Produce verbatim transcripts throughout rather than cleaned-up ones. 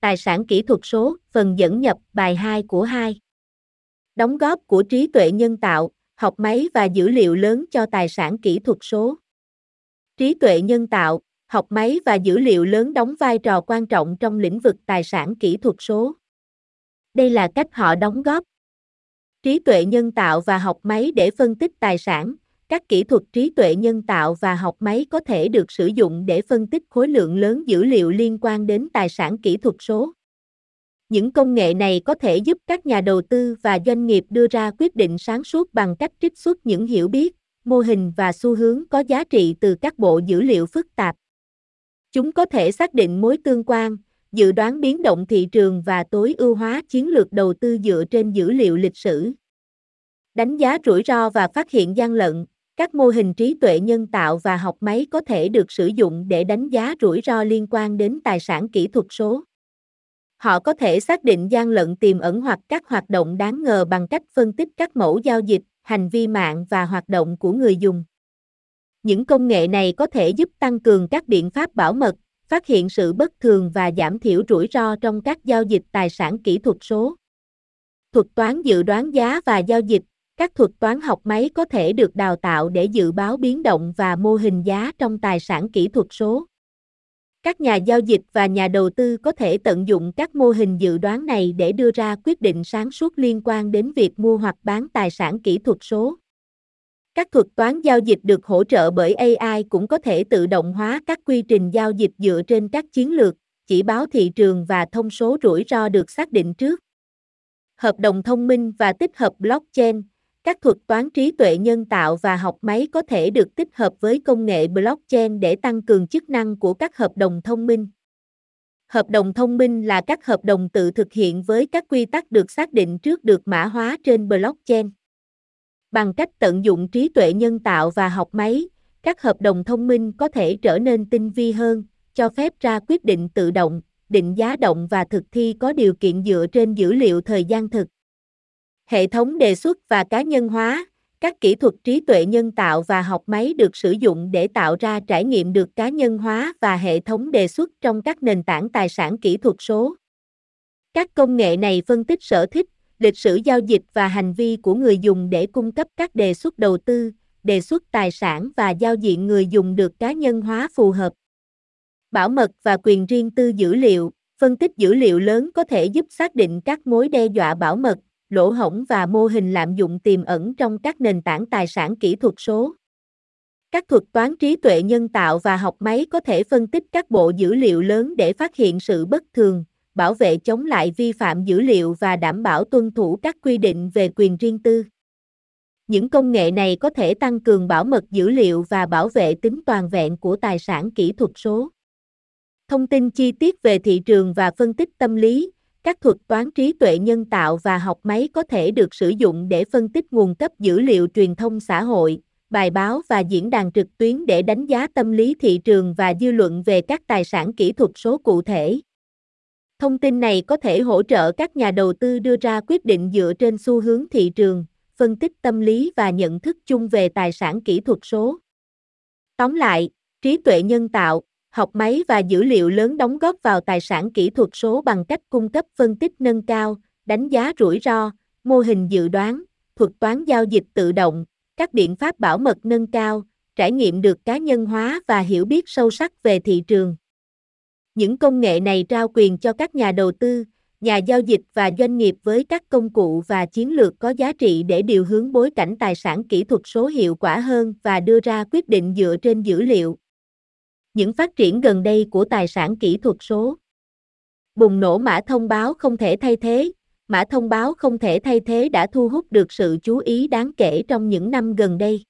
Tài sản kỹ thuật số, phần dẫn nhập, bài hai của hai. Đóng góp của trí tuệ nhân tạo, học máy và dữ liệu lớn cho tài sản kỹ thuật số. Trí tuệ nhân tạo, học máy và dữ liệu lớn đóng vai trò quan trọng trong lĩnh vực tài sản kỹ thuật số. Đây là cách họ đóng góp. Trí tuệ nhân tạo và học máy để phân tích tài sản. Các kỹ thuật trí tuệ nhân tạo và học máy có thể được sử dụng để phân tích khối lượng lớn dữ liệu liên quan đến tài sản kỹ thuật số. Những công nghệ này có thể giúp các nhà đầu tư và doanh nghiệp đưa ra quyết định sáng suốt bằng cách trích xuất những hiểu biết, mô hình và xu hướng có giá trị từ các bộ dữ liệu phức tạp. Chúng có thể xác định mối tương quan, dự đoán biến động thị trường và tối ưu hóa chiến lược đầu tư dựa trên dữ liệu lịch sử. Đánh giá rủi ro và phát hiện gian lận. Các mô hình trí tuệ nhân tạo và học máy có thể được sử dụng để đánh giá rủi ro liên quan đến tài sản kỹ thuật số. Họ có thể xác định gian lận tiềm ẩn hoặc các hoạt động đáng ngờ bằng cách phân tích các mẫu giao dịch, hành vi mạng và hoạt động của người dùng. Những công nghệ này có thể giúp tăng cường các biện pháp bảo mật, phát hiện sự bất thường và giảm thiểu rủi ro trong các giao dịch tài sản kỹ thuật số. Thuật toán dự đoán giá và giao dịch. Các thuật toán học máy có thể được đào tạo để dự báo biến động và mô hình giá trong tài sản kỹ thuật số. Các nhà giao dịch và nhà đầu tư có thể tận dụng các mô hình dự đoán này để đưa ra quyết định sáng suốt liên quan đến việc mua hoặc bán tài sản kỹ thuật số. Các thuật toán giao dịch được hỗ trợ bởi a i cũng có thể tự động hóa các quy trình giao dịch dựa trên các chiến lược, chỉ báo thị trường và thông số rủi ro được xác định trước. Hợp đồng thông minh và tích hợp blockchain. Các thuật toán trí tuệ nhân tạo và học máy có thể được tích hợp với công nghệ blockchain để tăng cường chức năng của các hợp đồng thông minh. Hợp đồng thông minh là các hợp đồng tự thực hiện với các quy tắc được xác định trước được mã hóa trên blockchain. Bằng cách tận dụng trí tuệ nhân tạo và học máy, các hợp đồng thông minh có thể trở nên tinh vi hơn, cho phép ra quyết định tự động, định giá động và thực thi có điều kiện dựa trên dữ liệu thời gian thực. Hệ thống đề xuất và cá nhân hóa, các kỹ thuật trí tuệ nhân tạo và học máy được sử dụng để tạo ra trải nghiệm được cá nhân hóa và hệ thống đề xuất trong các nền tảng tài sản kỹ thuật số. Các công nghệ này phân tích sở thích, lịch sử giao dịch và hành vi của người dùng để cung cấp các đề xuất đầu tư, đề xuất tài sản và giao diện người dùng được cá nhân hóa phù hợp. Bảo mật và quyền riêng tư dữ liệu, phân tích dữ liệu lớn có thể giúp xác định các mối đe dọa bảo mật, lỗ hổng và mô hình lạm dụng tiềm ẩn trong các nền tảng tài sản kỹ thuật số. Các thuật toán trí tuệ nhân tạo và học máy có thể phân tích các bộ dữ liệu lớn để phát hiện sự bất thường, bảo vệ chống lại vi phạm dữ liệu và đảm bảo tuân thủ các quy định về quyền riêng tư. Những công nghệ này có thể tăng cường bảo mật dữ liệu và bảo vệ tính toàn vẹn của tài sản kỹ thuật số. Thông tin chi tiết về thị trường và phân tích tâm lý. Các thuật toán trí tuệ nhân tạo và học máy có thể được sử dụng để phân tích nguồn cấp dữ liệu truyền thông xã hội, bài báo và diễn đàn trực tuyến để đánh giá tâm lý thị trường và dư luận về các tài sản kỹ thuật số cụ thể. Thông tin này có thể hỗ trợ các nhà đầu tư đưa ra quyết định dựa trên xu hướng thị trường, phân tích tâm lý và nhận thức chung về tài sản kỹ thuật số. Tóm lại, trí tuệ nhân tạo, học máy và dữ liệu lớn đóng góp vào tài sản kỹ thuật số bằng cách cung cấp phân tích nâng cao, đánh giá rủi ro, mô hình dự đoán, thuật toán giao dịch tự động, các biện pháp bảo mật nâng cao, trải nghiệm được cá nhân hóa và hiểu biết sâu sắc về thị trường. Những công nghệ này trao quyền cho các nhà đầu tư, nhà giao dịch và doanh nghiệp với các công cụ và chiến lược có giá trị để điều hướng bối cảnh tài sản kỹ thuật số hiệu quả hơn và đưa ra quyết định dựa trên dữ liệu. Những phát triển gần đây của tài sản kỹ thuật số. Bùng nổ mã thông báo không thể thay thế. Mã thông báo không thể thay thế đã thu hút được sự chú ý đáng kể trong những năm gần đây.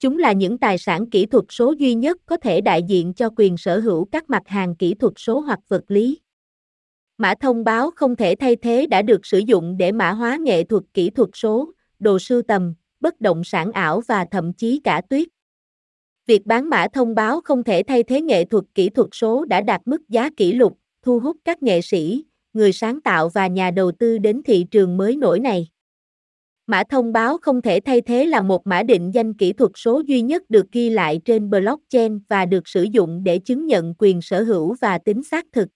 Chúng là những tài sản kỹ thuật số duy nhất có thể đại diện cho quyền sở hữu các mặt hàng kỹ thuật số hoặc vật lý. Mã thông báo không thể thay thế đã được sử dụng để mã hóa nghệ thuật kỹ thuật số, đồ sưu tầm, bất động sản ảo và thậm chí cả tuyết. Việc bán mã thông báo không thể thay thế nghệ thuật kỹ thuật số đã đạt mức giá kỷ lục, thu hút các nghệ sĩ, người sáng tạo và nhà đầu tư đến thị trường mới nổi này. Mã thông báo không thể thay thế là một mã định danh kỹ thuật số duy nhất được ghi lại trên blockchain và được sử dụng để chứng nhận quyền sở hữu và tính xác thực.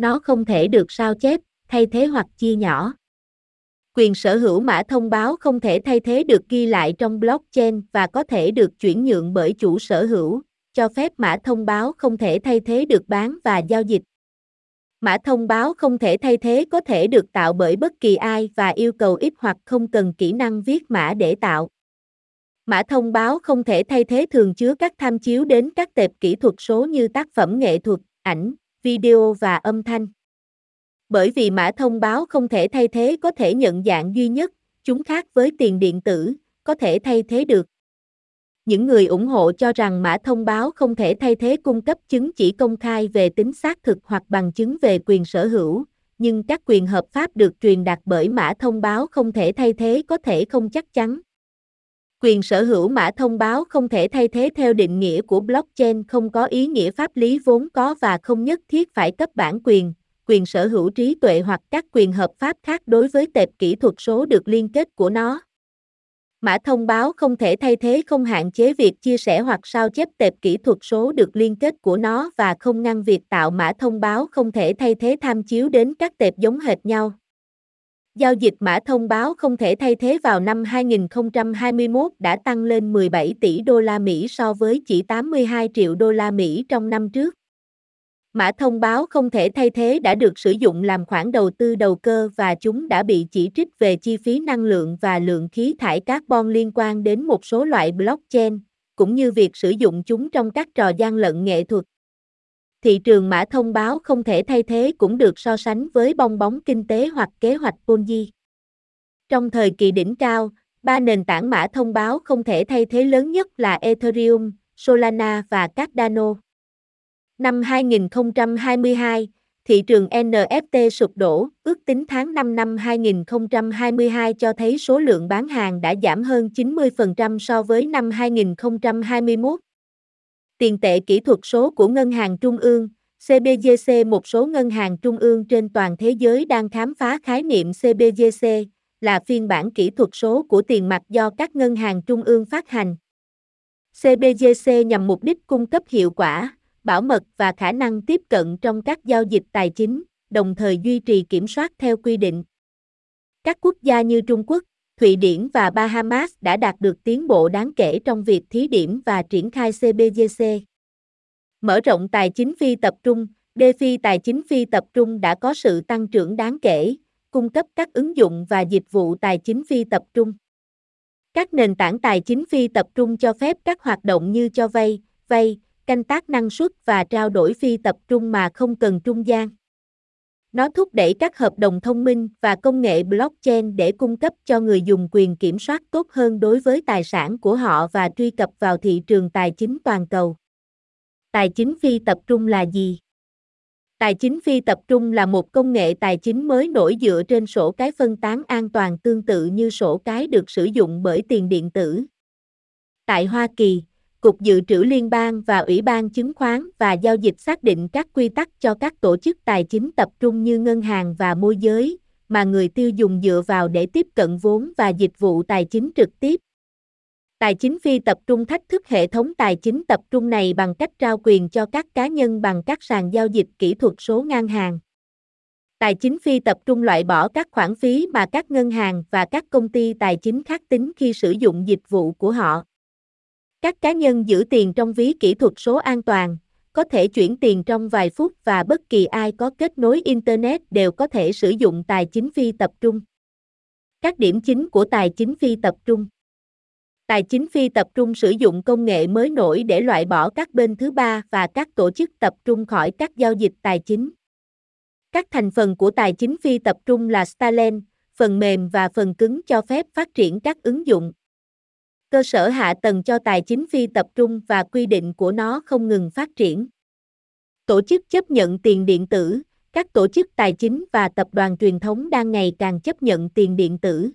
nó không thể được sao chép, thay thế hoặc chia nhỏ. Quyền sở hữu mã thông báo không thể thay thế được ghi lại trong blockchain và có thể được chuyển nhượng bởi chủ sở hữu, cho phép mã thông báo không thể thay thế được bán và giao dịch. Mã thông báo không thể thay thế có thể được tạo bởi bất kỳ ai và yêu cầu ít hoặc không cần kỹ năng viết mã để tạo. Mã thông báo không thể thay thế thường chứa các tham chiếu đến các tệp kỹ thuật số như tác phẩm nghệ thuật, ảnh, video và âm thanh. Bởi vì mã thông báo không thể thay thế có thể nhận dạng duy nhất, chúng khác với tiền điện tử, có thể thay thế được. Những người ủng hộ cho rằng mã thông báo không thể thay thế cung cấp chứng chỉ công khai về tính xác thực hoặc bằng chứng về quyền sở hữu, nhưng các quyền hợp pháp được truyền đạt bởi mã thông báo không thể thay thế có thể không chắc chắn. Quyền sở hữu mã thông báo không thể thay thế theo định nghĩa của blockchain không có ý nghĩa pháp lý vốn có và không nhất thiết phải cấp bản quyền, quyền sở hữu trí tuệ hoặc các quyền hợp pháp khác đối với tệp kỹ thuật số được liên kết của nó. Mã thông báo không thể thay thế không hạn chế việc chia sẻ hoặc sao chép tệp kỹ thuật số được liên kết của nó và không ngăn việc tạo mã thông báo không thể thay thế tham chiếu đến các tệp giống hệt nhau. Giao dịch mã thông báo không thể thay thế vào năm hai nghìn không trăm hai mươi mốt đã tăng lên mười bảy tỷ đô la Mỹ so với chỉ tám mươi hai triệu đô la Mỹ trong năm trước. Mã thông báo không thể thay thế đã được sử dụng làm khoản đầu tư đầu cơ và chúng đã bị chỉ trích về chi phí năng lượng và lượng khí thải carbon liên quan đến một số loại blockchain, cũng như việc sử dụng chúng trong các trò gian lận nghệ thuật. Thị trường mã thông báo không thể thay thế cũng được so sánh với bong bóng kinh tế hoặc kế hoạch Ponzi. Trong thời kỳ đỉnh cao, ba nền tảng mã thông báo không thể thay thế lớn nhất là Ethereum, Solana và Cardano. Năm hai nghìn không trăm hai mươi hai, thị trường en ép tê sụp đổ, ước tính tháng năm năm hai nghìn không trăm hai mươi hai cho thấy số lượng bán hàng đã giảm hơn chín mươi phần trăm so với năm hai nghìn không trăm hai mươi mốt. Tiền tệ kỹ thuật số của Ngân hàng Trung ương, xê bê giê xê. Một số ngân hàng trung ương trên toàn thế giới đang khám phá khái niệm xê bê giê xê, là phiên bản kỹ thuật số của tiền mặt do các ngân hàng trung ương phát hành. xê bê giê xê nhằm mục đích cung cấp hiệu quả, bảo mật và khả năng tiếp cận trong các giao dịch tài chính, đồng thời duy trì kiểm soát theo quy định. Các quốc gia như Trung Quốc, Thụy Điển và Bahamas đã đạt được tiến bộ đáng kể trong việc thí điểm và triển khai xê bê giê xê. Mở rộng tài chính phi tập trung, đê phi tài chính phi tập trung đã có sự tăng trưởng đáng kể, cung cấp các ứng dụng và dịch vụ tài chính phi tập trung. Các nền tảng tài chính phi tập trung cho phép các hoạt động như cho vay, vay, canh tác năng suất và trao đổi phi tập trung mà không cần trung gian. Nó thúc đẩy các hợp đồng thông minh và công nghệ blockchain để cung cấp cho người dùng quyền kiểm soát tốt hơn đối với tài sản của họ và truy cập vào thị trường tài chính toàn cầu. Tài chính phi tập trung là gì? Tài chính phi tập trung là một công nghệ tài chính mới nổi dựa trên sổ cái phân tán an toàn tương tự như sổ cái được sử dụng bởi tiền điện tử. Tại Hoa Kỳ, Cục Dự trữ Liên bang và Ủy ban Chứng khoán và Giao dịch xác định các quy tắc cho các tổ chức tài chính tập trung như ngân hàng và môi giới, mà người tiêu dùng dựa vào để tiếp cận vốn và dịch vụ tài chính trực tiếp. Tài chính phi tập trung thách thức hệ thống tài chính tập trung này bằng cách trao quyền cho các cá nhân bằng các sàn giao dịch kỹ thuật số ngang hàng. Tài chính phi tập trung loại bỏ các khoản phí mà các ngân hàng và các công ty tài chính khác tính khi sử dụng dịch vụ của họ. Các cá nhân giữ tiền trong ví kỹ thuật số an toàn, có thể chuyển tiền trong vài phút và bất kỳ ai có kết nối Internet đều có thể sử dụng tài chính phi tập trung. Các điểm chính của tài chính phi tập trung. Tài chính phi tập trung sử dụng công nghệ mới nổi để loại bỏ các bên thứ ba và các tổ chức tập trung khỏi các giao dịch tài chính. Các thành phần của tài chính phi tập trung là Starland, phần mềm và phần cứng cho phép phát triển các ứng dụng. Cơ sở hạ tầng cho tài chính phi tập trung và quy định của nó không ngừng phát triển. Tổ chức chấp nhận tiền điện tử, các tổ chức tài chính và tập đoàn truyền thống đang ngày càng chấp nhận tiền điện tử.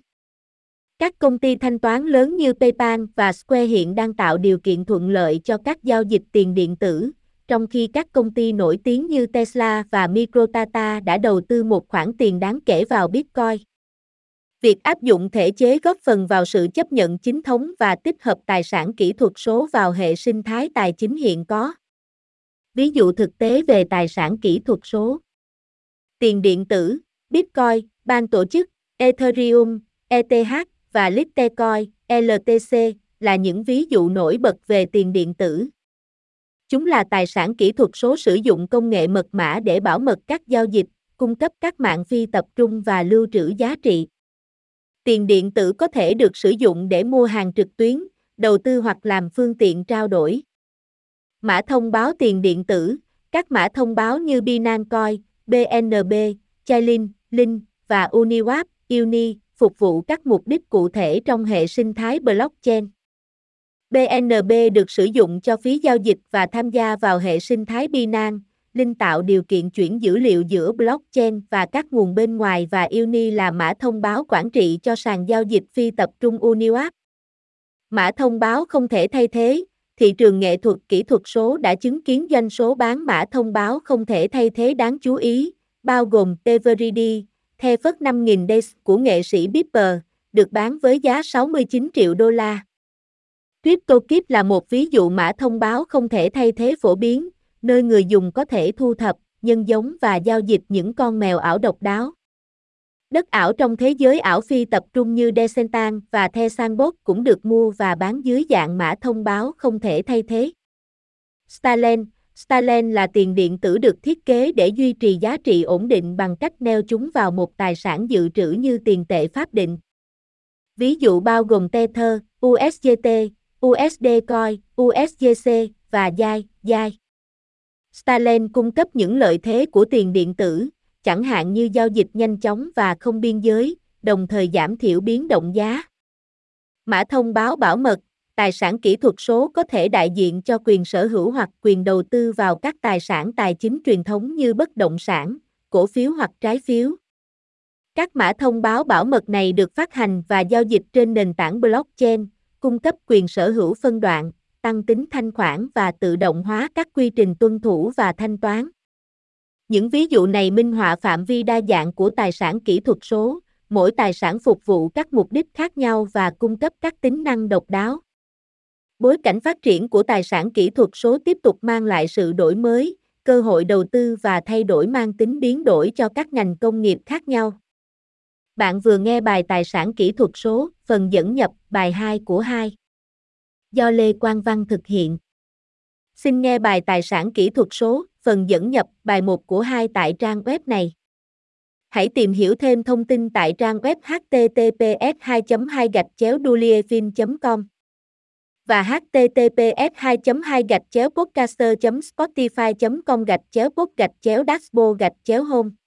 Các công ty thanh toán lớn như PayPal và Square hiện đang tạo điều kiện thuận lợi cho các giao dịch tiền điện tử, trong khi các công ty nổi tiếng như Tesla và MicroStrategy đã đầu tư một khoản tiền đáng kể vào Bitcoin. Việc áp dụng thể chế góp phần vào sự chấp nhận chính thống và tích hợp tài sản kỹ thuật số vào hệ sinh thái tài chính hiện có. Ví dụ thực tế về tài sản kỹ thuật số. tiền điện tử, Bitcoin, ban tổ chức, Ethereum, E T H và Litecoin, L T C là những ví dụ nổi bật về tiền điện tử. Chúng là tài sản kỹ thuật số sử dụng công nghệ mật mã để bảo mật các giao dịch, cung cấp các mạng phi tập trung và lưu trữ giá trị. Tiền điện tử có thể được sử dụng để mua hàng trực tuyến, đầu tư hoặc làm phương tiện trao đổi. Mã thông báo tiền điện tử, các mã thông báo như Binance Coin, B N B, Chainlink, LINK và Uniswap, Uni, phục vụ các mục đích cụ thể trong hệ sinh thái blockchain. B N B được sử dụng cho phí giao dịch và tham gia vào hệ sinh thái Binance, LINK tạo điều kiện chuyển dữ liệu giữa blockchain và các nguồn bên ngoài và Uni là mã thông báo quản trị cho sàn giao dịch phi tập trung Uniswap. Mã thông báo không thể thay thế, thị trường nghệ thuật kỹ thuật số đã chứng kiến doanh số bán mã thông báo không thể thay thế đáng chú ý, bao gồm Everyday, theo phất năm nghìn Days của nghệ sĩ Beeple, được bán với giá sáu mươi chín triệu đô la. CryptoKitties là một ví dụ mã thông báo không thể thay thế phổ biến, nơi người dùng có thể thu thập, nhân giống và giao dịch những con mèo ảo độc đáo. Đất ảo trong thế giới ảo phi tập trung như Decentraland và The Sandbox cũng được mua và bán dưới dạng mã thông báo không thể thay thế. Starland, Starland là tiền điện tử được thiết kế để duy trì giá trị ổn định bằng cách neo chúng vào một tài sản dự trữ như tiền tệ pháp định. Ví dụ bao gồm Tether, U S D T, U S D Coin, U S D C và Dai, Dai. Starland cung cấp những lợi thế của tiền điện tử, chẳng hạn như giao dịch nhanh chóng và không biên giới, đồng thời giảm thiểu biến động giá. Mã thông báo bảo mật, tài sản kỹ thuật số có thể đại diện cho quyền sở hữu hoặc quyền đầu tư vào các tài sản tài chính truyền thống như bất động sản, cổ phiếu hoặc trái phiếu. Các mã thông báo bảo mật này được phát hành và giao dịch trên nền tảng blockchain, cung cấp quyền sở hữu phân đoạn, tăng tính thanh khoản và tự động hóa các quy trình tuân thủ và thanh toán. Những ví dụ này minh họa phạm vi đa dạng của tài sản kỹ thuật số, mỗi tài sản phục vụ các mục đích khác nhau và cung cấp các tính năng độc đáo. Bối cảnh phát triển của tài sản kỹ thuật số tiếp tục mang lại sự đổi mới, cơ hội đầu tư và thay đổi mang tính biến đổi cho các ngành công nghiệp khác nhau. Bạn vừa nghe bài tài sản kỹ thuật số, phần dẫn nhập bài hai của hai. Do Lê Quang Văn thực hiện. Xin nghe bài tài sản kỹ thuật số, phần dẫn nhập bài một của hai tại trang web này. Hãy tìm hiểu thêm thông tin tại trang web h t t p s hai chấm hai gạch chéo duliefin chấm com và h t t p s hai chấm hai gạch chéo podcaster chấm spotify chấm com gạch chéo pod gạch chéo dashboard gạch chéo home.